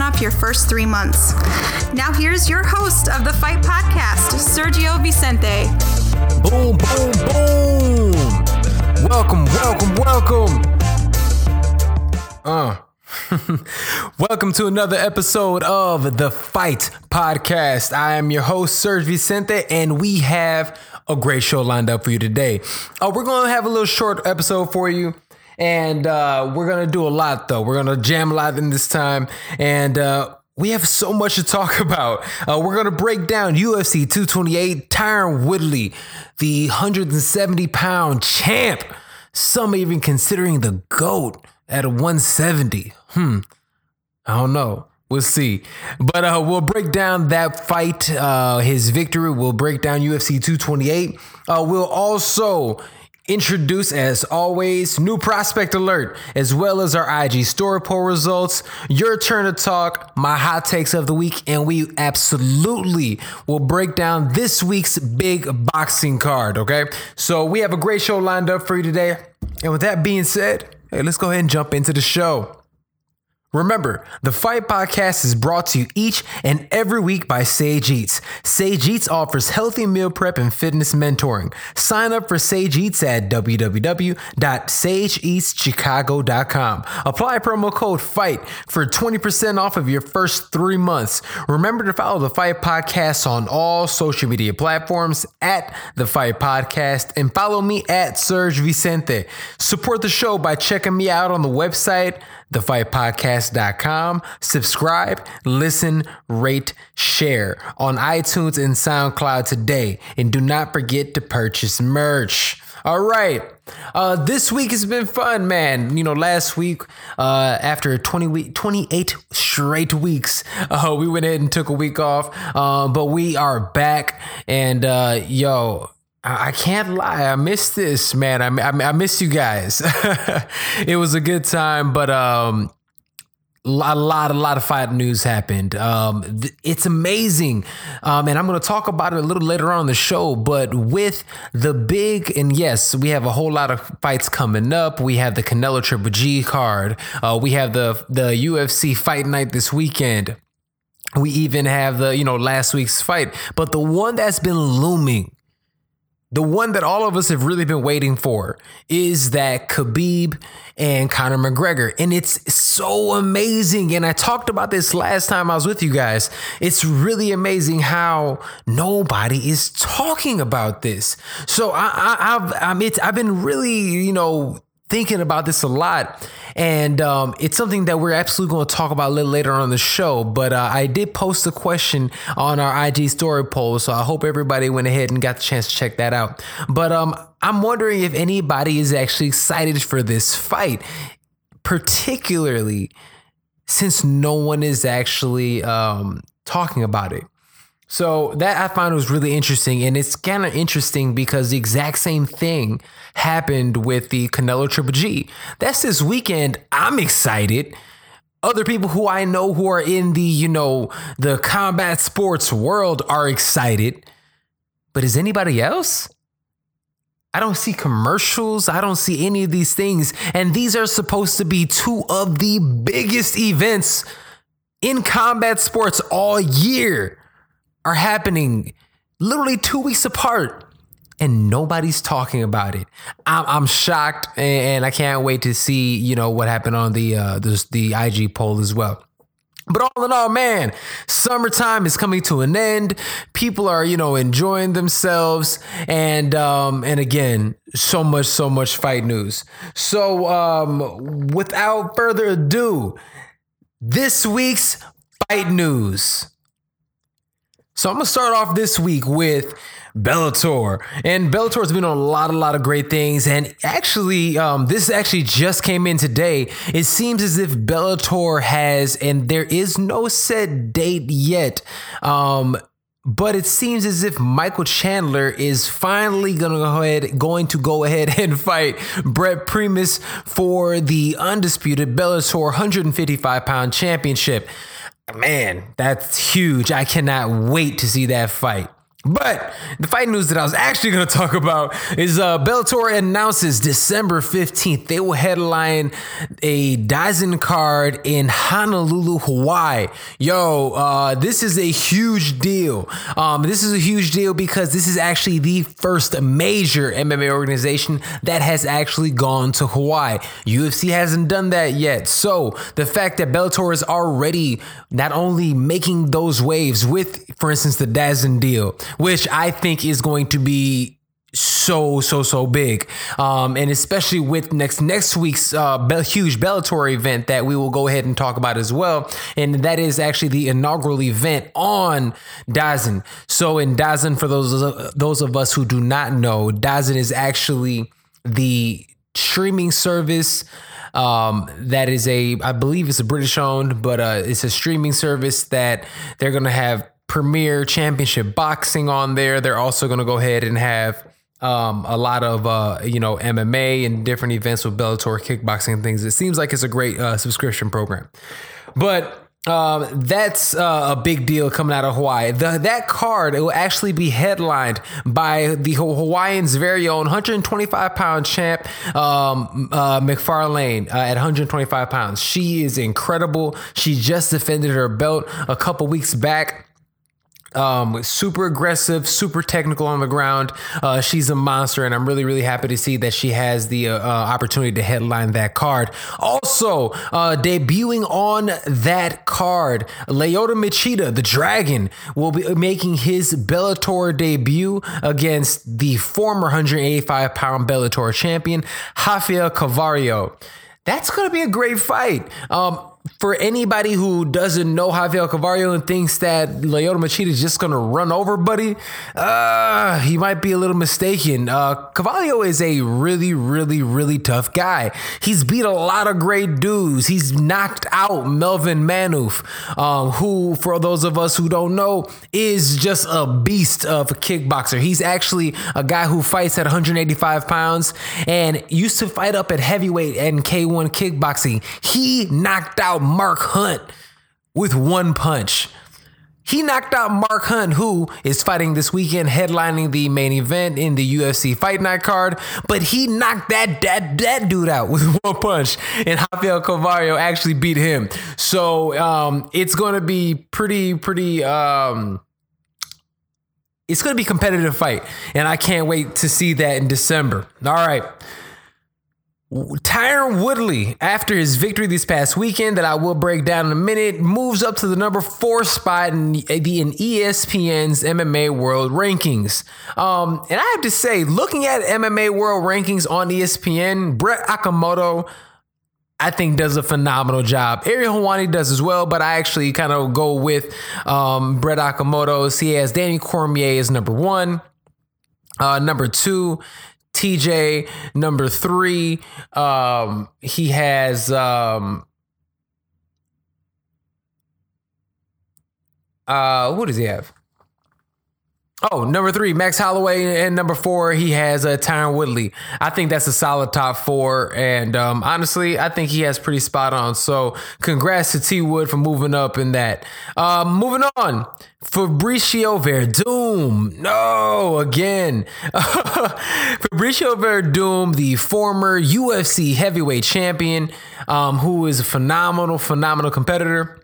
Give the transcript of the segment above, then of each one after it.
off your first 3 months. Now here's your host of the Fight Podcast, Sergio Vicente. Boom, boom, boom. Welcome, welcome, welcome. Welcome to another episode of the Fight Podcast. I am your host, Sergio Vicente, and we have a great show lined up for you today. We're going to have a little short episode for you, and we're going to do a lot, though. We're going to jam a lot in this time, and we have so much to talk about. We're going to break down UFC 228, Tyron Woodley, the 170-pound champ, some even considering the GOAT at 170. I don't know. We'll see. But we'll break down that fight, his victory. We'll break down UFC 228. We'll also introduce, as always, new prospect alert, as well as our IG story poll results, your turn to talk, my hot takes of the week, and we absolutely will break down this week's big boxing card, okay? So we have a great show lined up for you today. And with that being said, hey, let's go ahead and jump into the show. Remember, the Fight Podcast is brought to you each and every week by Sage Eats. Sage Eats offers healthy meal prep and fitness mentoring. Sign up for Sage Eats at www.sageeatschicago.com. Apply promo code FIGHT for 20% off of your first 3 months. Remember to follow the Fight Podcast on all social media platforms at the Fight Podcast, and follow me at Serge Vicente. Support the show by checking me out on the website, thefightpodcast.com. Subscribe, listen, rate, share on iTunes and SoundCloud today. And do not forget to purchase merch. All right. This week has been fun, man. You know, last week, after 28 straight weeks, we went ahead and took a week off. But we are back. And I can't lie. I miss this, man. I miss you guys. It was a good time, but a lot of fight news happened. It's amazing. And I'm going to talk about it a little later on in the show, but with the big, and yes, we have a whole lot of fights coming up. We have the Canelo Triple G card. We have the UFC fight night this weekend. We even have the, last week's fight, but the one that's been looming, the one that all of us have really been waiting for, is that Khabib and Conor McGregor. And it's so amazing. And I talked about this last time I was with you guys. It's really amazing how nobody is talking about this. So I've been really, thinking about this a lot. And it's something that we're absolutely going to talk about a little later on the show. But I did post a question on our IG story poll, so I hope everybody went ahead and got the chance to check that out. But I'm wondering if anybody is actually excited for this fight, particularly since no one is actually talking about it. So that I found was really interesting, and it's kind of interesting because the exact same thing happened with the Canelo Triple G. That's this weekend. I'm excited. Other people who I know who are in the, the combat sports world are excited. But is anybody else? I don't see commercials. I don't see any of these things. And these are supposed to be two of the biggest events in combat sports all year, are happening literally 2 weeks apart, and nobody's talking about it. I'm shocked, and I can't wait to see, what happened on the IG poll as well. But all in all, man, summertime is coming to an end. People are, enjoying themselves. And again, so much fight news. So without further ado, this week's fight news. So I'm going to start off this week with Bellator. And Bellator's been on a lot of great things. And actually, this actually just came in today. It seems as if Bellator has, and there is no set date yet, but it seems as if Michael Chandler is finally going to go ahead and fight Brett Primus for the undisputed Bellator 155-pound championship. Man, that's huge. I cannot wait to see that fight. But the fight news that I was actually going to talk about is Bellator announces December 15th. They will headline a DAZN card in Honolulu, Hawaii. Yo, this is a huge deal. This is a huge deal because this is actually the first major MMA organization that has actually gone to Hawaii. UFC hasn't done that yet. So the fact that Bellator is already not only making those waves with, for instance, the DAZN deal, which I think is going to be so big. And especially with next week's huge Bellator event that we will go ahead and talk about as well. And that is actually the inaugural event on DAZN. So in DAZN, for those of us who do not know, DAZN is actually the streaming service that is I believe it's a British owned, but it's a streaming service that they're going to have Premier Championship Boxing on there. They're also going to go ahead and have a lot of MMA and different events with Bellator, kickboxing, and things. It seems like it's a great subscription program, but that's a big deal coming out of Hawaii. That card, it will actually be headlined by the Hawaiian's very own 125-pound champ, McFarlane, at 125 pounds. She is incredible. She just defended her belt a couple weeks back. Super aggressive, super technical on the ground. She's a monster, and I'm really happy to see that she has the opportunity to headline that card. Also, debuting on that card, Lyoto Machida, the Dragon, will be making his Bellator debut against the former 185-pound Bellator champion, Javier Carvalho. That's going to be a great fight. For anybody who doesn't know Javier Carvalho and thinks that Lyoto Machida is just going to run over buddy, he might be a little mistaken. Carvalho is a really tough guy. He's beat a lot of great dudes. He's knocked out Melvin Manoof, who, for those of us who don't know, is just a beast of a kickboxer. He's actually a guy who fights at 185 pounds and used to fight up at heavyweight and K1 kickboxing. He knocked out Mark Hunt with one punch. He knocked out Mark Hunt, who is fighting this weekend, headlining the main event in the UFC Fight Night card. But he knocked that dude out with one punch, and Javier Carvalho actually beat him. So it's going to be pretty. It's going to be a competitive fight, and I can't wait to see that in December. All right. Tyron Woodley, after his victory this past weekend that I will break down in a minute, moves up to the number 4 spot in ESPN's MMA World Rankings. And I have to say, looking at MMA World Rankings on ESPN, Brett Okamoto, I think, does a phenomenal job. Ariel Helwani does as well, but I actually kind of go with Brett Okamoto. He has Danny Cormier as number 1, number 2, TJ, number 3, he has what does he have? Oh, number 3, Max Holloway, and number 4, he has Tyron Woodley. I think that's a solid top 4, and honestly, I think he has pretty spot on. So, congrats to T Wood for moving up in that. Moving on, Fabrício Werdum. No, again, Fabrício Werdum, the former UFC heavyweight champion, who is a phenomenal competitor,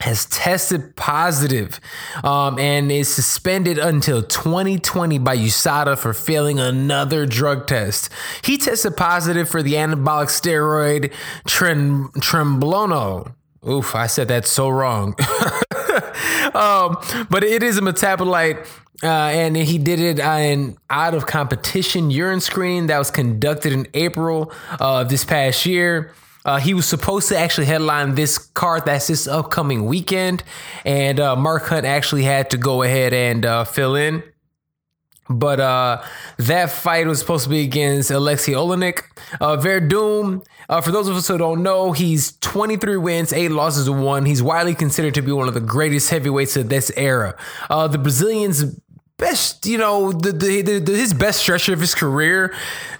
has tested positive and is suspended until 2020 by USADA for failing another drug test. He tested positive for the anabolic steroid Tremblono. Oof, I said that so wrong. But it is a metabolite. And he did it in out of competition urine screening that was conducted in April of this past year. He was supposed to actually headline this card that's this upcoming weekend, and Mark Hunt actually had to go ahead and fill in. But that fight was supposed to be against Alexei Olenek. Werdum, for those of us who don't know, he's 23 wins, 8 losses to 1. He's widely considered to be one of the greatest heavyweights of this era. The Brazilian's best, you know, his best stretch of his career,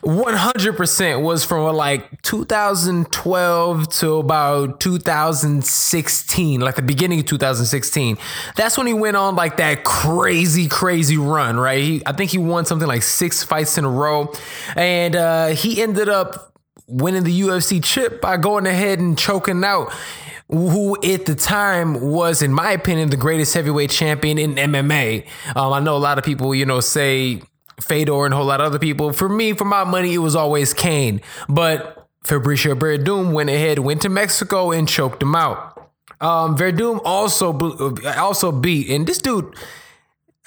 100% was from like 2012 to about 2016, like the beginning of 2016. That's when he went on like that crazy run, right? I think he won something like 6 fights in a row, and he ended up winning the UFC chip by going ahead and choking out who at the time was, in my opinion, the greatest heavyweight champion in MMA. I know a lot of people, you know, say Fedor and a whole lot of other people. For me, for my money, it was always Cain. But Fabrício Werdum went ahead, went to Mexico and choked him out. Werdum also beat, and this dude,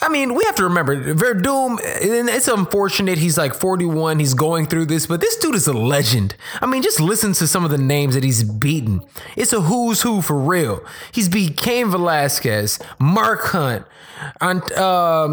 I mean, we have to remember, Werdum, and it's unfortunate he's like 41, he's going through this, but this dude is a legend. I mean, just listen to some of the names that he's beaten. It's a who's who for real. He's beat Cain Velasquez, Mark Hunt, and,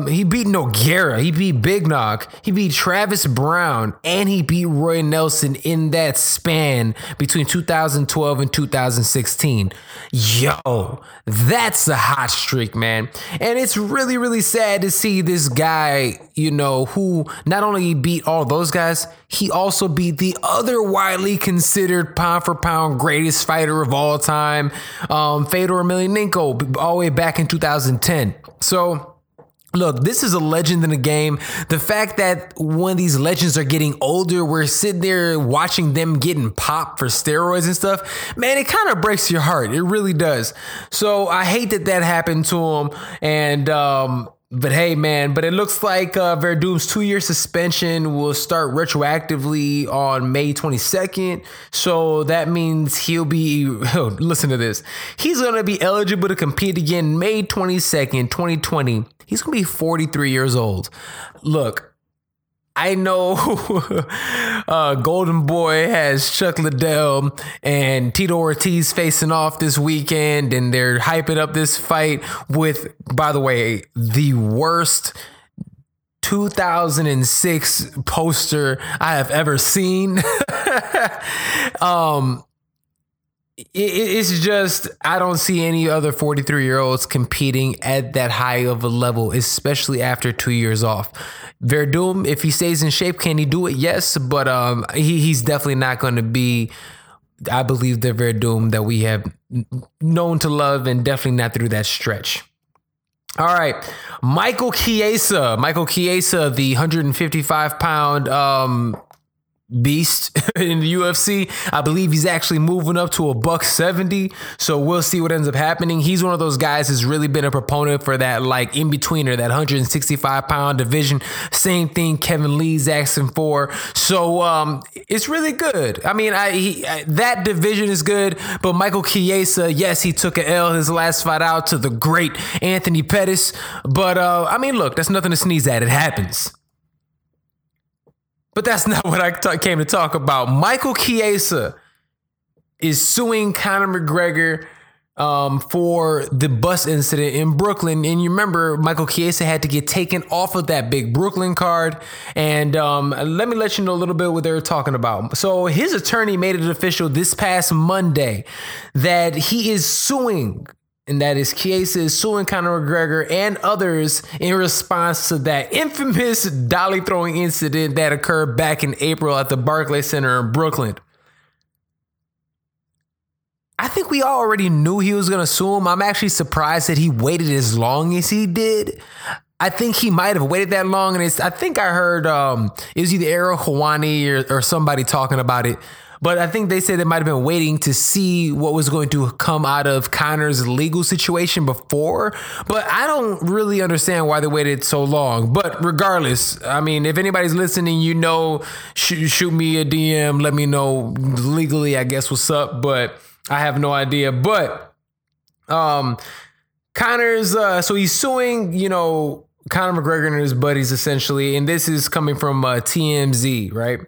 he beat Nogueira, he beat Big Knock, he beat Travis Brown, and he beat Roy Nelson in that span between 2012 and 2016. Yo, that's a hot streak, man. And it's really sad to see this guy, you know, who not only beat all those guys, he also beat the other widely considered pound for pound greatest fighter of all time, Fedor Emelianenko, all the way back in 2010. So look, this is a legend in the game. The fact that when these legends are getting older, we're sitting there watching them getting popped for steroids and stuff, man, it kind of breaks your heart. It really does. So I hate that happened to him. And, but hey, man, but it looks like Verdum's 2-year suspension will start retroactively on May 22nd. So that means he'll be, listen to this, he's going to be eligible to compete again May 22nd, 2020. He's going to be 43 years old. Look, I know Golden Boy has Chuck Liddell and Tito Ortiz facing off this weekend, and they're hyping up this fight with, by the way, the worst 2006 poster I have ever seen. It's just, I don't see any other 43-year-olds competing at that high of a level, especially after 2 years off. Werdum, if he stays in shape, can he do it? Yes, but he's definitely not going to be, I believe, the Werdum that we have known to love, and definitely not through that stretch. All right, Michael Chiesa, the 155-pound beast in the UFC. I believe he's actually moving up to $170, so we'll see what ends up happening. He's one of those guys who's really been a proponent for that, like, in-betweener, that 165-pound division. Same thing Kevin Lee's asking for. So it's really good. I mean, that division is good, but Michael Chiesa, yes, he took an L his last fight out to the great Anthony Pettis, but I mean, look, that's nothing to sneeze at. It happens. But that's not what I came to talk about. Michael Chiesa is suing Conor McGregor for the bus incident in Brooklyn. And you remember, Michael Chiesa had to get taken off of that big Brooklyn card. And let me let you know a little bit what they were talking about. So his attorney made it official this past Monday that he is suing, and that is Chiesa is suing Conor McGregor and others in response to that infamous dolly throwing incident that occurred back in April at the Barclays Center in Brooklyn. I think we already knew he was going to sue him. I'm actually surprised that he waited as long as he did. I think he might have waited that long. And I think I heard is either Ariel Helwani or somebody talking about it. But I think they said they might have been waiting to see what was going to come out of Conor's legal situation before. But I don't really understand why they waited so long. But regardless, I mean, if anybody's listening, you know, shoot me a DM. Let me know legally, I guess, what's up. But I have no idea. But Conor's, so he's suing, you know, Conor McGregor and his buddies, essentially. And this is coming from TMZ, right?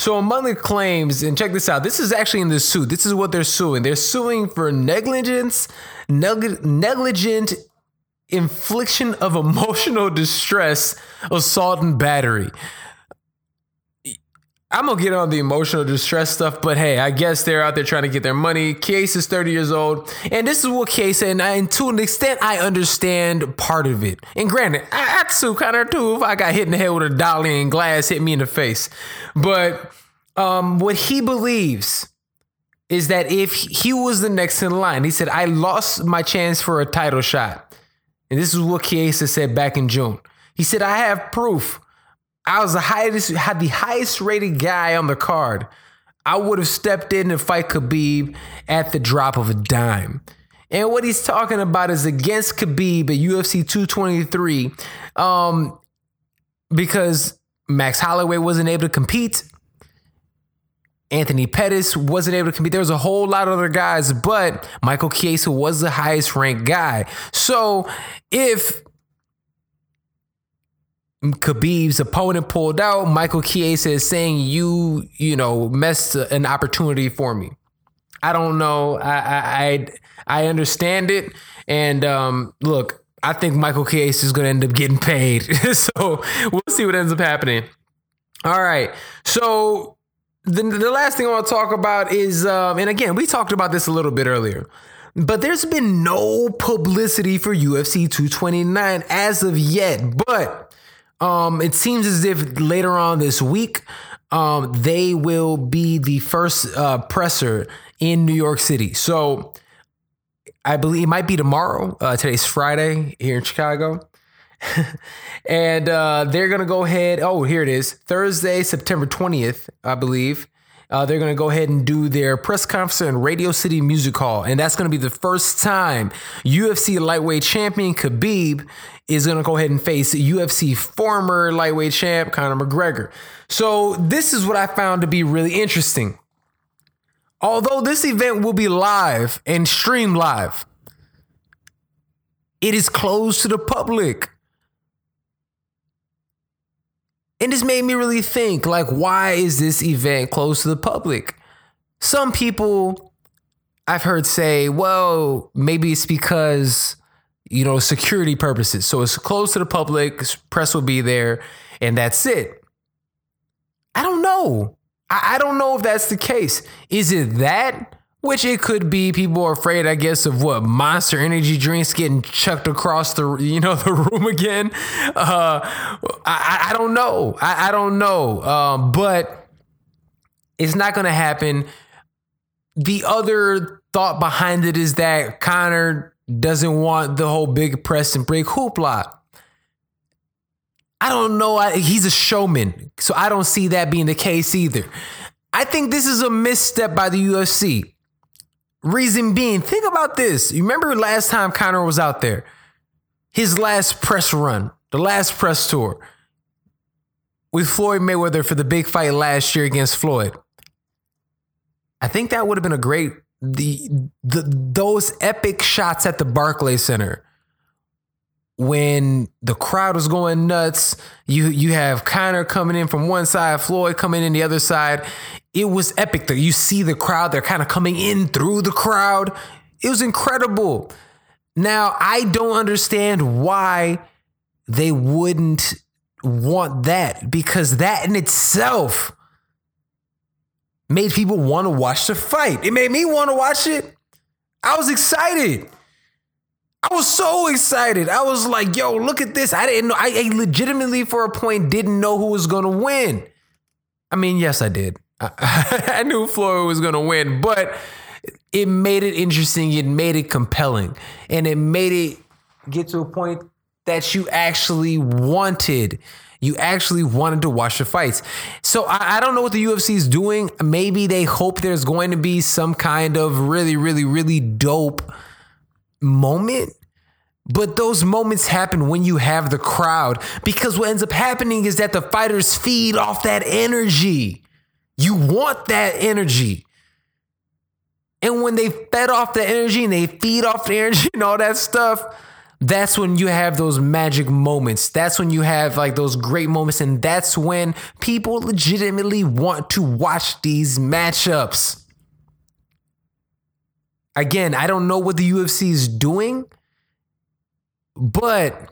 So among the claims, and check this out, this is actually in the suit. This is what they're suing. They're suing for negligence, negligent infliction of emotional distress, assault, and battery. I'm going to get on the emotional distress stuff, but hey, I guess they're out there trying to get their money. Chiesa's 30 years old, and this is what Chiesa, and to an extent, I understand part of it. And granted, I'd sue Conor too if I got hit in the head with a dolly and glass hit me in the face. But what he believes is that if he was the next in line, he said, I lost my chance for a title shot. And this is what Chiesa said back in June. He said, I have proof. I was the highest rated guy on the card. I would have stepped in to fight Khabib at the drop of a dime. And what he's talking about is against Khabib at UFC 223 because Max Holloway wasn't able to compete. Anthony Pettis wasn't able to compete. There was a whole lot of other guys, but Michael Chiesa was the highest ranked guy. So if Khabib's opponent pulled out, Michael Chiesa is saying you messed an opportunity for me. I don't know. I understand it. And look, I think Michael Chiesa is going to end up getting paid. So we'll see what ends up happening. All right. So the last thing I want to talk about is, and again, we talked about this a little bit earlier, but there's been no publicity for UFC 229 as of yet. But it seems as if later on this week, they will be the first presser in New York City. So I believe it might be tomorrow. Today's Friday here in Chicago. And they're going to go ahead. Oh, here it is. Thursday, September 20th, I believe. They're going to go ahead and do their press conference in Radio City Music Hall. And that's going to be the first time UFC lightweight champion Khabib is going to go ahead and face UFC former lightweight champ Conor McGregor. So this is what I found to be really interesting. Although this event will be live and streamed live, it is closed to the public. And this made me really think, like, why is this event closed to the public? Some people I've heard say, well, maybe it's because, security purposes. So it's closed to the public, press will be there, and that's it. I don't know. I don't know if that's the case. Is it that? Which it could be people are afraid, I guess, of what Monster energy drinks getting chucked across the, the room again. I don't know. I don't know. But it's not going to happen. The other thought behind it is that Conor doesn't want the whole big press and break hoopla. I don't know. He's a showman. So I don't see that being the case either. I think this is a misstep by the UFC. Reason being, think about this. You remember last time Conor was out there, his last press run, the last press tour with Floyd Mayweather for the big fight last year against Floyd. I think that would have been a great, those epic shots at the Barclays Center when the crowd was going nuts. You have Conor coming in from one side, Floyd coming in the other side. It was epic. Though. You see the crowd, they're kind of coming in through the crowd. It was incredible. Now, I don't understand why they wouldn't want that, because that in itself made people want to watch the fight. It made me want to watch it. I was excited. I was so excited. I was like, yo, look at this. I didn't know. I legitimately, for a point, didn't know who was going to win. I mean, yes, I did. I knew Floyd was going to win, but it made it interesting. It made it compelling. And it made it get to a point that you actually wanted to watch the fights. So I don't know what the UFC is doing. Maybe they hope there's going to be some kind of really, really, really dope moment, but those moments happen when you have the crowd, because what ends up happening is that the fighters feed off that energy. You want that energy. And when they fed off the energy and they feed off the energy and all that stuff, that's when you have those magic moments. That's when you have like those great moments. And that's when people legitimately want to watch these matchups. Again, I don't know what the UFC is doing, but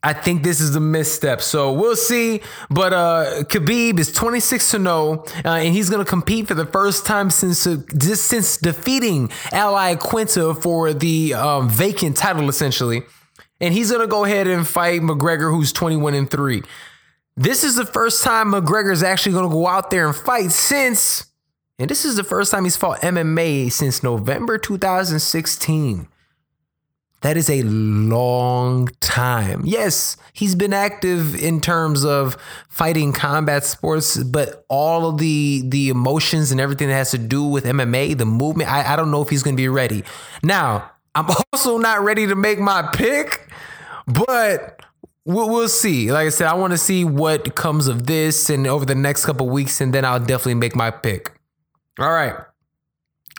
I think this is a misstep. So we'll see. But Khabib is 26-0, and he's going to compete for the first time since defeating Ally Quinta for the vacant title, essentially. And he's going to go ahead and fight McGregor, who's 21-3. This is the first time McGregor is actually going to go out there and fight since, and this is the first time he's fought MMA since November 2016. That is a long time. Yes, he's been active in terms of fighting combat sports, but all of the emotions and everything that has to do with MMA, the movement, I don't know if he's going to be ready. Now, I'm also not ready to make my pick, but we'll see. Like I said, I want to see what comes of this and over the next couple of weeks, and then I'll definitely make my pick. All right.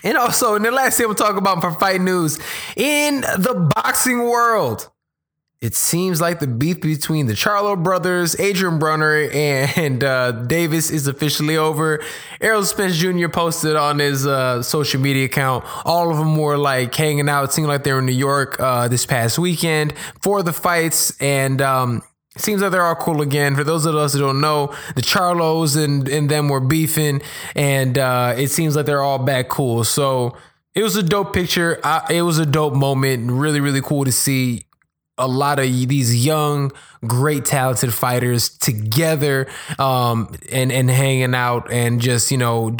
And also, in the last thing we'll talk about for fight news, in the boxing world, it seems like the beef between the Charlo brothers, Adrian Broner, and Davis is officially over. Errol Spence Jr. posted on his social media account. All of them were like hanging out. It seemed like they were in New York this past weekend for the fights. And seems like they're all cool again. For those of us who don't know, the Charlos and them were beefing, and it seems like they're all back cool. So it was a dope picture. It was a dope moment. Really, really cool to see a lot of these young, great, talented fighters together and hanging out and just strengthening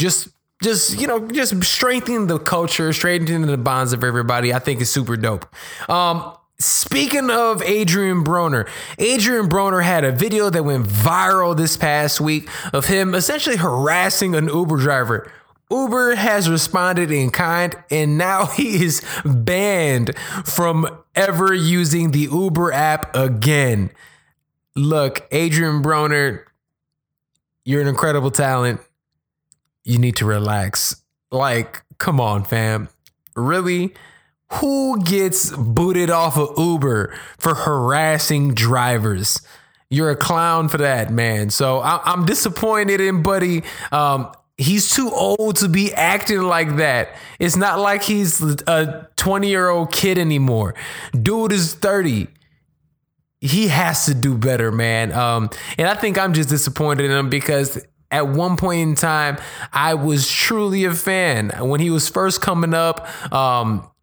the culture, strengthening the bonds of everybody. I think is super dope. Speaking of Adrian Broner had a video that went viral this past week of him essentially harassing an Uber driver. Uber has responded in kind, and now he is banned from ever using the Uber app again. Look, Adrian Broner, you're an incredible talent. You need to relax. Like, come on, fam. Really? Who gets booted off of Uber for harassing drivers? You're a clown for that, man. So I'm disappointed in Buddy. He's too old to be acting like that. It's not like he's a 20-year-old kid anymore. Dude is 30. He has to do better, man. And I think I'm just disappointed in him because at one point in time, I was truly a fan. When he was first coming up,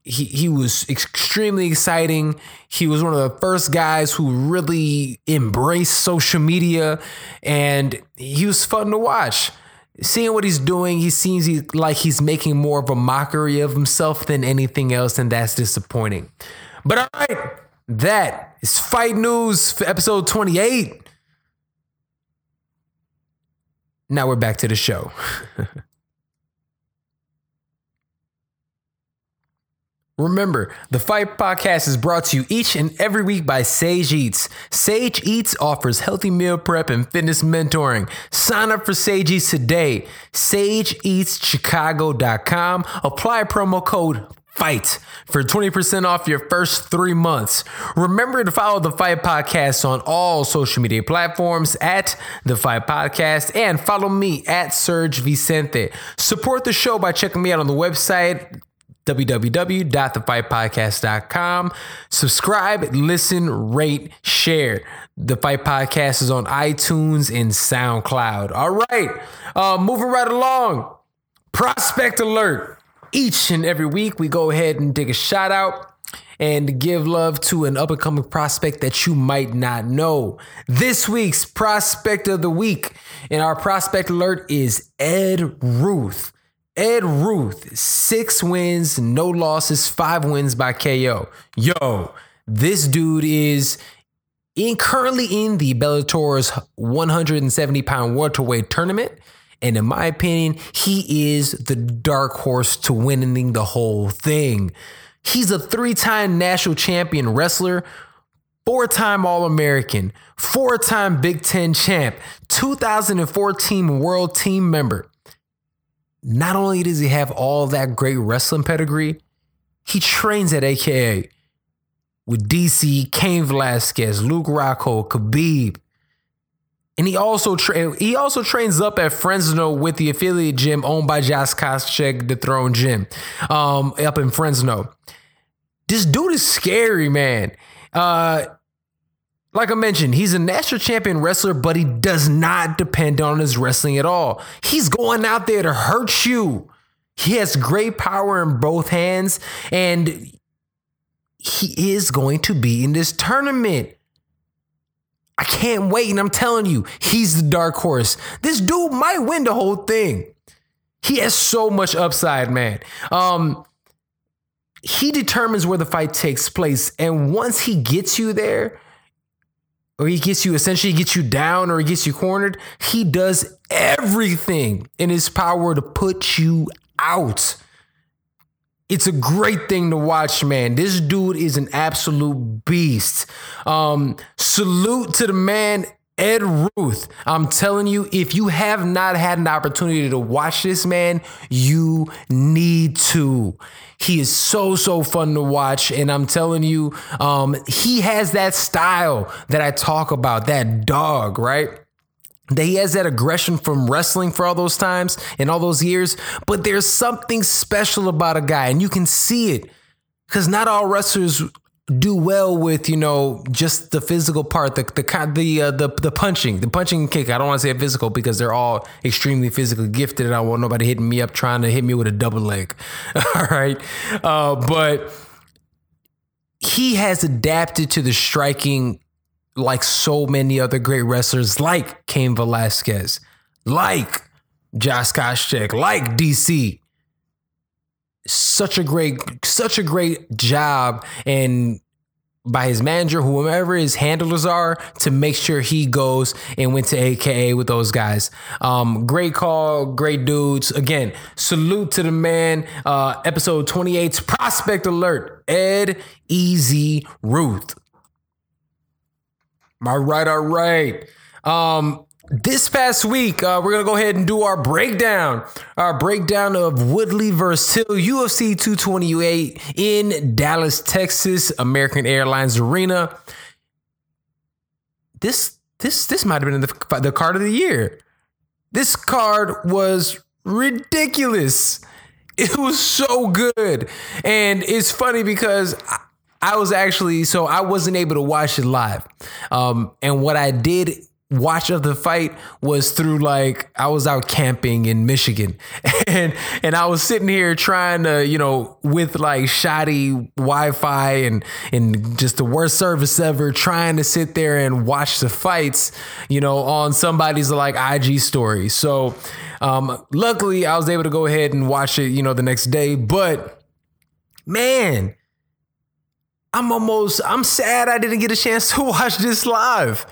He was extremely exciting. He was one of the first guys who really embraced social media, and he was fun to watch. Seeing what he's doing, he seems like he's making more of a mockery of himself than anything else, and that's disappointing. But all right, that is fight news for episode 28. Now we're back to the show. Remember, the Fight Podcast is brought to you each and every week by Sage Eats. Sage Eats offers healthy meal prep and fitness mentoring. Sign up for Sage Eats today. SageEatsChicago.com. Apply promo code FIGHT for 20% off your first 3 months. Remember to follow the Fight Podcast on all social media platforms at the Fight Podcast, and follow me at Serge Vicente. Support the show by checking me out on the website, www.thefightpodcast.com. Subscribe, listen, rate, share. The Fight Podcast is on iTunes and SoundCloud. All right, moving right along. Prospect Alert. Each and every week, we go ahead and dig a shout out and give love to an up-and-coming prospect that you might not know. This week's Prospect of the Week and our Prospect Alert is Ed Ruth. Ed Ruth, 6 wins, no losses, 5 wins by KO. Yo, this dude is currently in the Bellator's 170-pound welterweight tournament. And in my opinion, he is the dark horse to winning the whole thing. He's a 3-time national champion wrestler, 4-time All-American, 4-time Big Ten champ, 2014 World Team member. Not only does he have all that great wrestling pedigree, he trains at AKA. with DC, Cain Velasquez, Luke Rockhold, Khabib. And he also trains up at Fresno with the affiliate gym owned by Josh Koscheck, the Throne Gym, up in Fresno. This dude is scary, man. Like I mentioned, he's a national champion wrestler, but he does not depend on his wrestling at all. He's going out there to hurt you. He has great power in both hands, and he is going to be in this tournament. I can't wait, and I'm telling you, he's the dark horse. This dude might win the whole thing. He has so much upside, man. He determines where the fight takes place, and once he gets you there, or he gets you essentially gets you down, or he gets you cornered, he does everything in his power to put you out. It's a great thing to watch, man. This dude is an absolute beast. Salute to the man, Ed Ruth. I'm telling you, if you have not had an opportunity to watch this man, you need to. He is so fun to watch. And I'm telling you, he has that style that I talk about, that dog, right? That he has that aggression from wrestling for all those times and all those years, but there's something special about a guy, and you can see it because not all wrestlers do well with, you know, just the physical part, the punching, and kick. I don't want to say physical because they're all extremely physically gifted, and I don't want nobody hitting me up trying to hit me with a double leg. All right, but he has adapted to the striking. Like so many other great wrestlers, like Cain Velasquez, like Josh Koscheck, like DC. Such a great job, and by his manager, whoever his handlers are, to make sure he goes and went to AKA with those guys. Great call, great dudes. Again, salute to the man. Episode 28's Prospect Alert, Ed Easy Ruth. All right. This past week, we're going to go ahead and do our breakdown. Our breakdown of Woodley versus Till, UFC 228 in Dallas, Texas, American Airlines Arena. This might have been the card of the year. This card was ridiculous. It was so good. And it's funny because I wasn't able to watch it live. And what I did watch of the fight was through, like, I was out camping in Michigan and I was sitting here trying to, you know, with like shoddy Wi-Fi and just the worst service ever, trying to sit there and watch the fights, you know, on somebody's like IG story. So luckily I was able to go ahead and watch it, you know, the next day, but man, I'm sad I didn't get a chance to watch this live.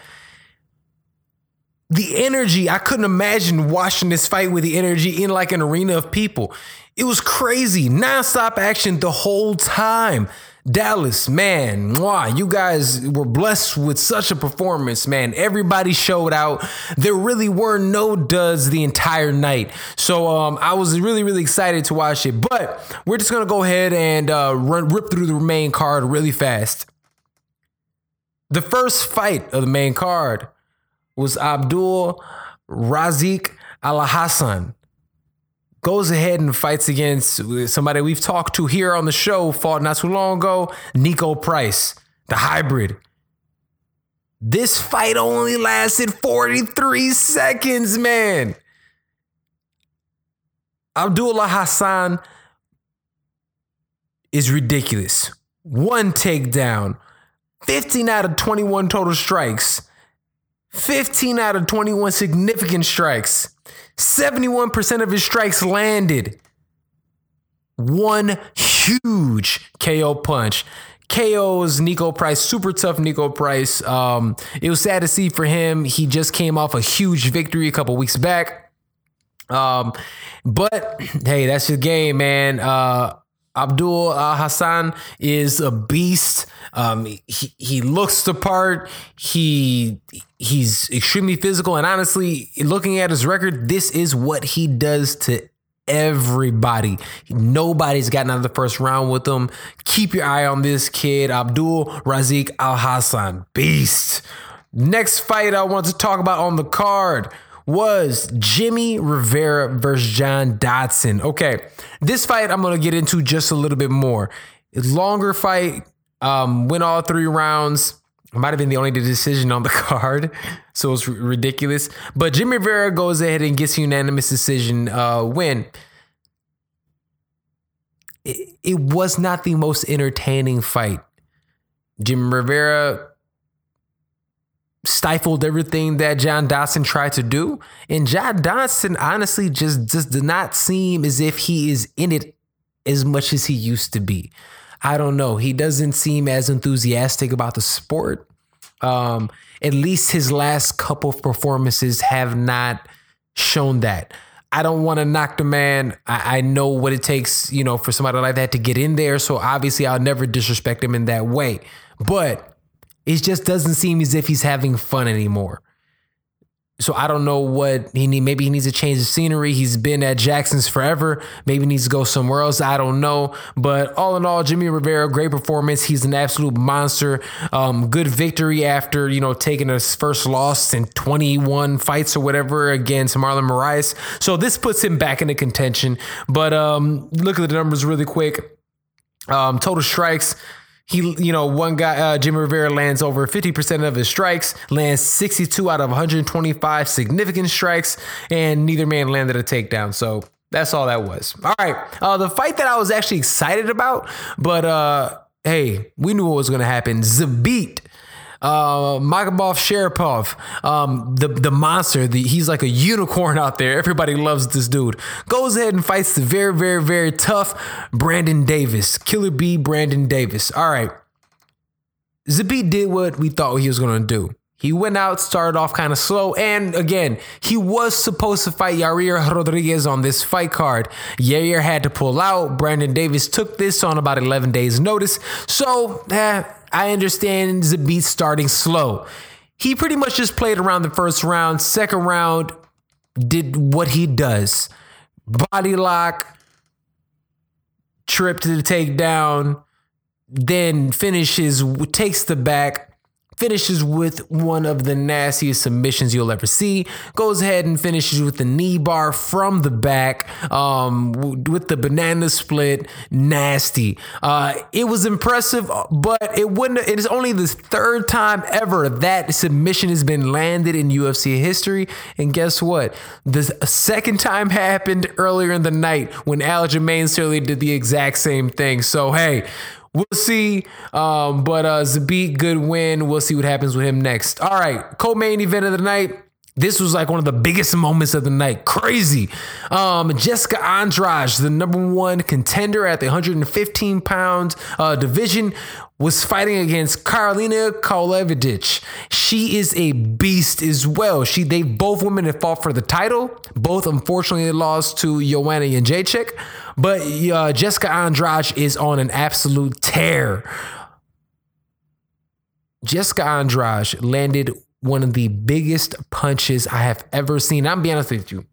The energy, I couldn't imagine watching this fight with the energy in like an arena of people. It was crazy, nonstop action the whole time. Dallas, man, mwah, you guys were blessed with such a performance, man. Everybody showed out. There really were no duds the entire night. So I was really excited to watch it. But we're just going to go ahead and rip through the main card really fast. The first fight of the main card was Abdul Razik Al-Hassan. Goes ahead and fights against somebody we've talked to here on the show, fought not too long ago, Nico Price, the hybrid. This fight only lasted 43 seconds, man. Abdul Al-Hassan is ridiculous. One takedown, 15 out of 21 total strikes. 15 out of 21 significant strikes. 71% of his strikes landed. One huge KO punch. KOs Nico Price, super tough Nico Price. It was sad to see for him. He just came off a huge victory a couple weeks back. But hey, that's your game, man. Abdul Al-Hassan is a beast. He looks the part. He's extremely physical. And honestly, looking at his record, this is what he does to everybody. Nobody's gotten out of the first round with him. Keep your eye on this kid, Abdul Razik Al-Hassan, beast. Next fight I want to talk about on the card was Jimmy Rivera versus John Dodson. Okay, this fight I'm going to get into just a little bit more. Longer fight, went all three rounds. Might have been the only decision on the card, so it's ridiculous. But Jimmy Rivera goes ahead and gets a unanimous decision win. It was not the most entertaining fight. Jimmy Rivera stifled everything that John Dodson tried to do, and John Dodson honestly just did not seem as if he is in it as much as he used to be. I don't know. He doesn't seem as enthusiastic about the sport. At least his last couple of performances have not shown that. I don't want to knock the man. I know what it takes, you know, for somebody like that to get in there. So obviously I'll never disrespect him in that way. But it just doesn't seem as if he's having fun anymore. So I don't know what he needs. Maybe he needs a change of scenery. He's been at Jackson's forever. Maybe he needs to go somewhere else. I don't know. But all in all, Jimmy Rivera, great performance. He's an absolute monster. Good victory after, you know, taking his first loss in 21 fights or whatever against Marlon Moraes. So this puts him back into contention. But look at the numbers really quick. Total strikes. He, you know, one guy, Jimmy Rivera lands over 50% of his strikes, lands 62 out of 125 significant strikes, and neither man landed a takedown. So that's all that was. All right. The fight that I was actually excited about, but hey, we knew what was going to happen. Zabit Magomedsharipov, the monster, he's like a unicorn out there. Everybody loves this dude. Goes ahead and fights the very, very, very tough Brandon Davis, Killer B Brandon Davis. All right, Zabit did what we thought he was gonna do. He went out, started off kind of slow, and again, he was supposed to fight Yair Rodriguez on this fight card. Yair had to pull out. Brandon Davis took this on about 11 days' notice. So, I understand Zabit starting slow. He pretty much just played around the first round. Second round, did what he does. Body lock, trip to the takedown, then takes the back, finishes with one of the nastiest submissions you'll ever see. Goes ahead and finishes with the knee bar from the back, with the banana split. Nasty. It was impressive, but it is only the third time ever that submission has been landed in UFC history. And guess what? The second time happened earlier in the night when Aljamain Sterling did the exact same thing. So, hey, we'll see, but Zabit, good win. We'll see what happens with him next. All right, co-main event of the night. This was like one of the biggest moments of the night. Crazy. Jessica Andrade, the number one contender at the 115-pound division, was fighting against Karolina Kowalkiewicz. She is a beast as well. They both women have fought for the title. Both, unfortunately, lost to Joanna Jędrzejczyk. But Jessica Andrade is on an absolute tear. Jessica Andrade landed one of the biggest punches I have ever seen. I'm being honest with you.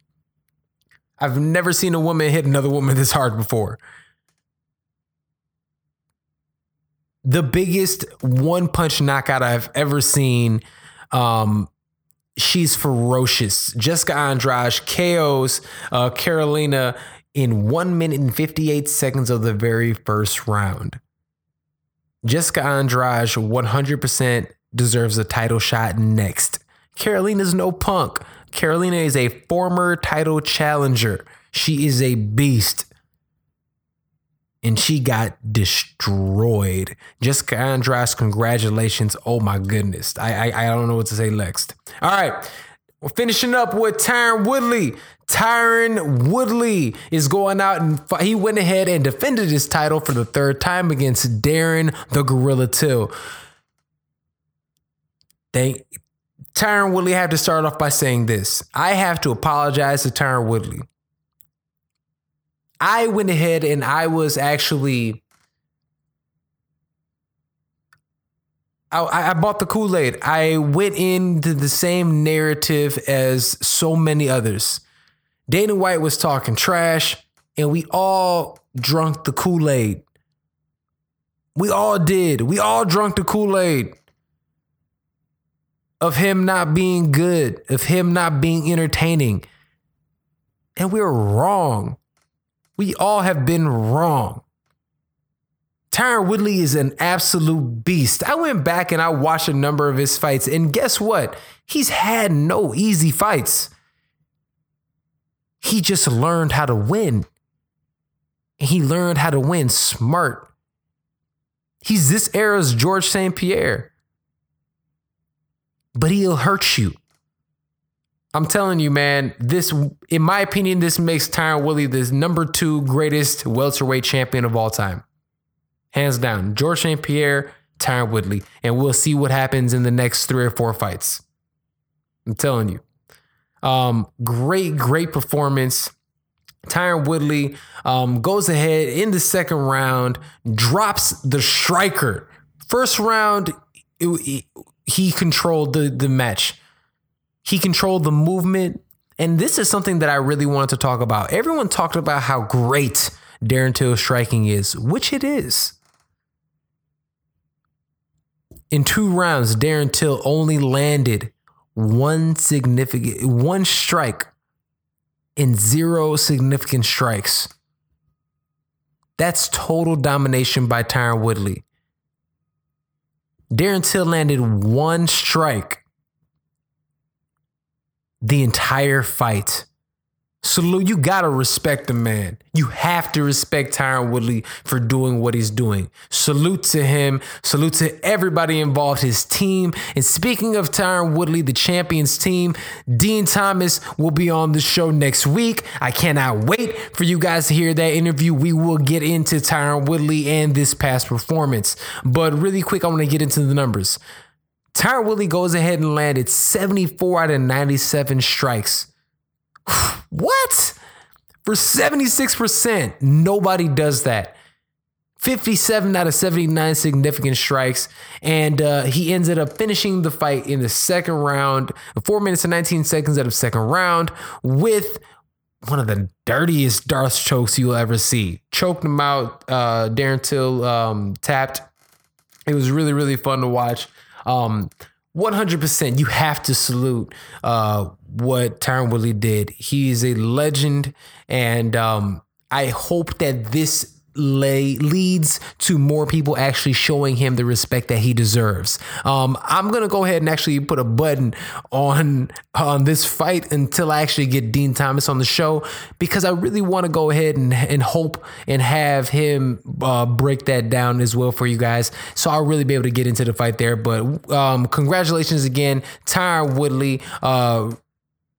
I've never seen a woman hit another woman this hard before. The biggest one-punch knockout I've ever seen. She's ferocious. Jessica Andrade KOs Karolina in 1 minute and 58 seconds of the very first round. Jessica Andrade 100% deserves a title shot next. Karolina's no punk. Karolina is a former title challenger. She is a beast. And she got destroyed. Jessica Andrade, congratulations. Oh my goodness. I don't know what to say next. All right. We're finishing up with Tyron Woodley. Tyron Woodley is going out and he went ahead and defended his title for the third time against Darren the Gorilla Till. Tyron Woodley, I have to start off by saying this. I have to apologize to Tyron Woodley. I went ahead and I bought the Kool-Aid. I went into the same narrative as so many others. Dana White was talking trash, and we all drunk the Kool-Aid. We all did. We all drunk the Kool-Aid of him not being good, of him not being entertaining. And we're wrong. We all have been wrong. Tyron Woodley is an absolute beast. I went back and I watched a number of his fights, and guess what? He's had no easy fights. He just learned how to win. And he learned how to win smart. He's this era's Georges St. Pierre. But he'll hurt you. I'm telling you, man, this, in my opinion, this makes Tyron Woodley the number 2 greatest welterweight champion of all time. Hands down. Georges St. Pierre, Tyron Woodley. And we'll see what happens in the next 3 or 4 fights. I'm telling you. Great performance. Tyron Woodley goes ahead in the second round, drops the striker. First round, he controlled the match. He controlled the movement. And this is something that I really wanted to talk about. Everyone talked about how great Darren Till's striking is, which it is. In 2 rounds, Darren Till only landed one strike and 0 significant strikes. That's total domination by Tyron Woodley. Darren Till landed 1 strike the entire fight. So Lou, you gotta respect the man. You have to respect Tyron Woodley for doing what he's doing. Salute to him. Salute to everybody involved, his team. And speaking of Tyron Woodley, the champions team, Dean Thomas will be on the show next week. I cannot wait for you guys to hear that interview. We will get into Tyron Woodley and this past performance. But really quick, I want to get into the numbers. Tyron Woodley goes ahead and landed 74 out of 97 strikes. What? For 76%, nobody does that. 57 out of 79 significant strikes. And he ended up finishing the fight in the second round, 4 minutes and 19 seconds out of second round, with one of the dirtiest Darce chokes you'll ever see. Choked him out. Darren Till tapped. It was really, really fun to watch. 100%, you have to salute what Tyron Woodley did. He is a legend, and I hope that this leads to more people actually showing him the respect that he deserves. I'm going to go ahead and actually put a button on this fight until I actually get Dean Thomas on the show, because I really want to go ahead and hope and have him break that down as well for you guys. So I'll really be able to get into the fight there. But congratulations again, Tyron Woodley,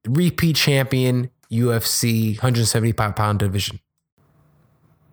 repeat champion, UFC 175-pound division.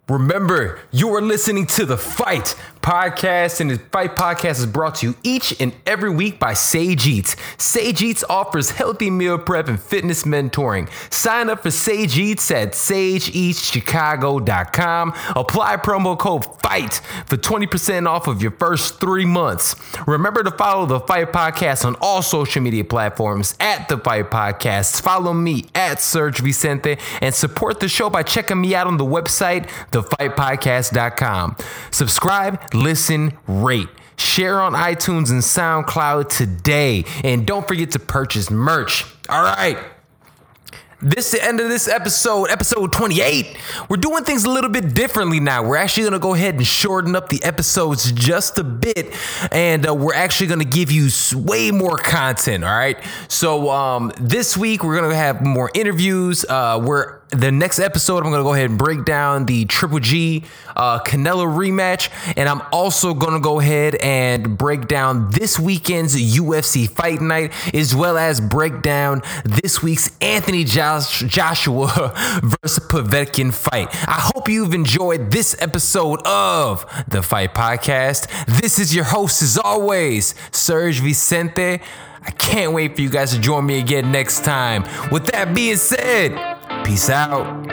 Remember, you are listening to The Fight Podcast, and The Fight Podcast is brought to you each and every week by Sage Eats. Sage Eats offers healthy meal prep and fitness mentoring. Sign up for Sage Eats at sageeatschicago.com. Apply promo code FIGHT for 20% off of your first 3 months. Remember to follow The Fight Podcast on all social media platforms at The Fight Podcast. Follow me at Sergio Vicente, and support the show by checking me out on the website, TheFightPodcast.com. Subscribe, listen, rate, share on iTunes and SoundCloud today, and don't forget to purchase merch. All right, this is the end of this episode, episode 28. We're doing things a little bit differently now. We're actually going to go ahead and shorten up the episodes just a bit, and we're actually going to give you way more content, all right? So this week, we're going to have more interviews. The next episode, I'm going to go ahead and break down the Triple G Canelo rematch. And I'm also going to go ahead and break down this weekend's UFC Fight Night, as well as break down this week's Anthony Joshua versus Povetkin fight. I hope you've enjoyed this episode of The Fight Podcast. This is your host, as always, Serge Vicente. I can't wait for you guys to join me again next time. With that being said, peace out.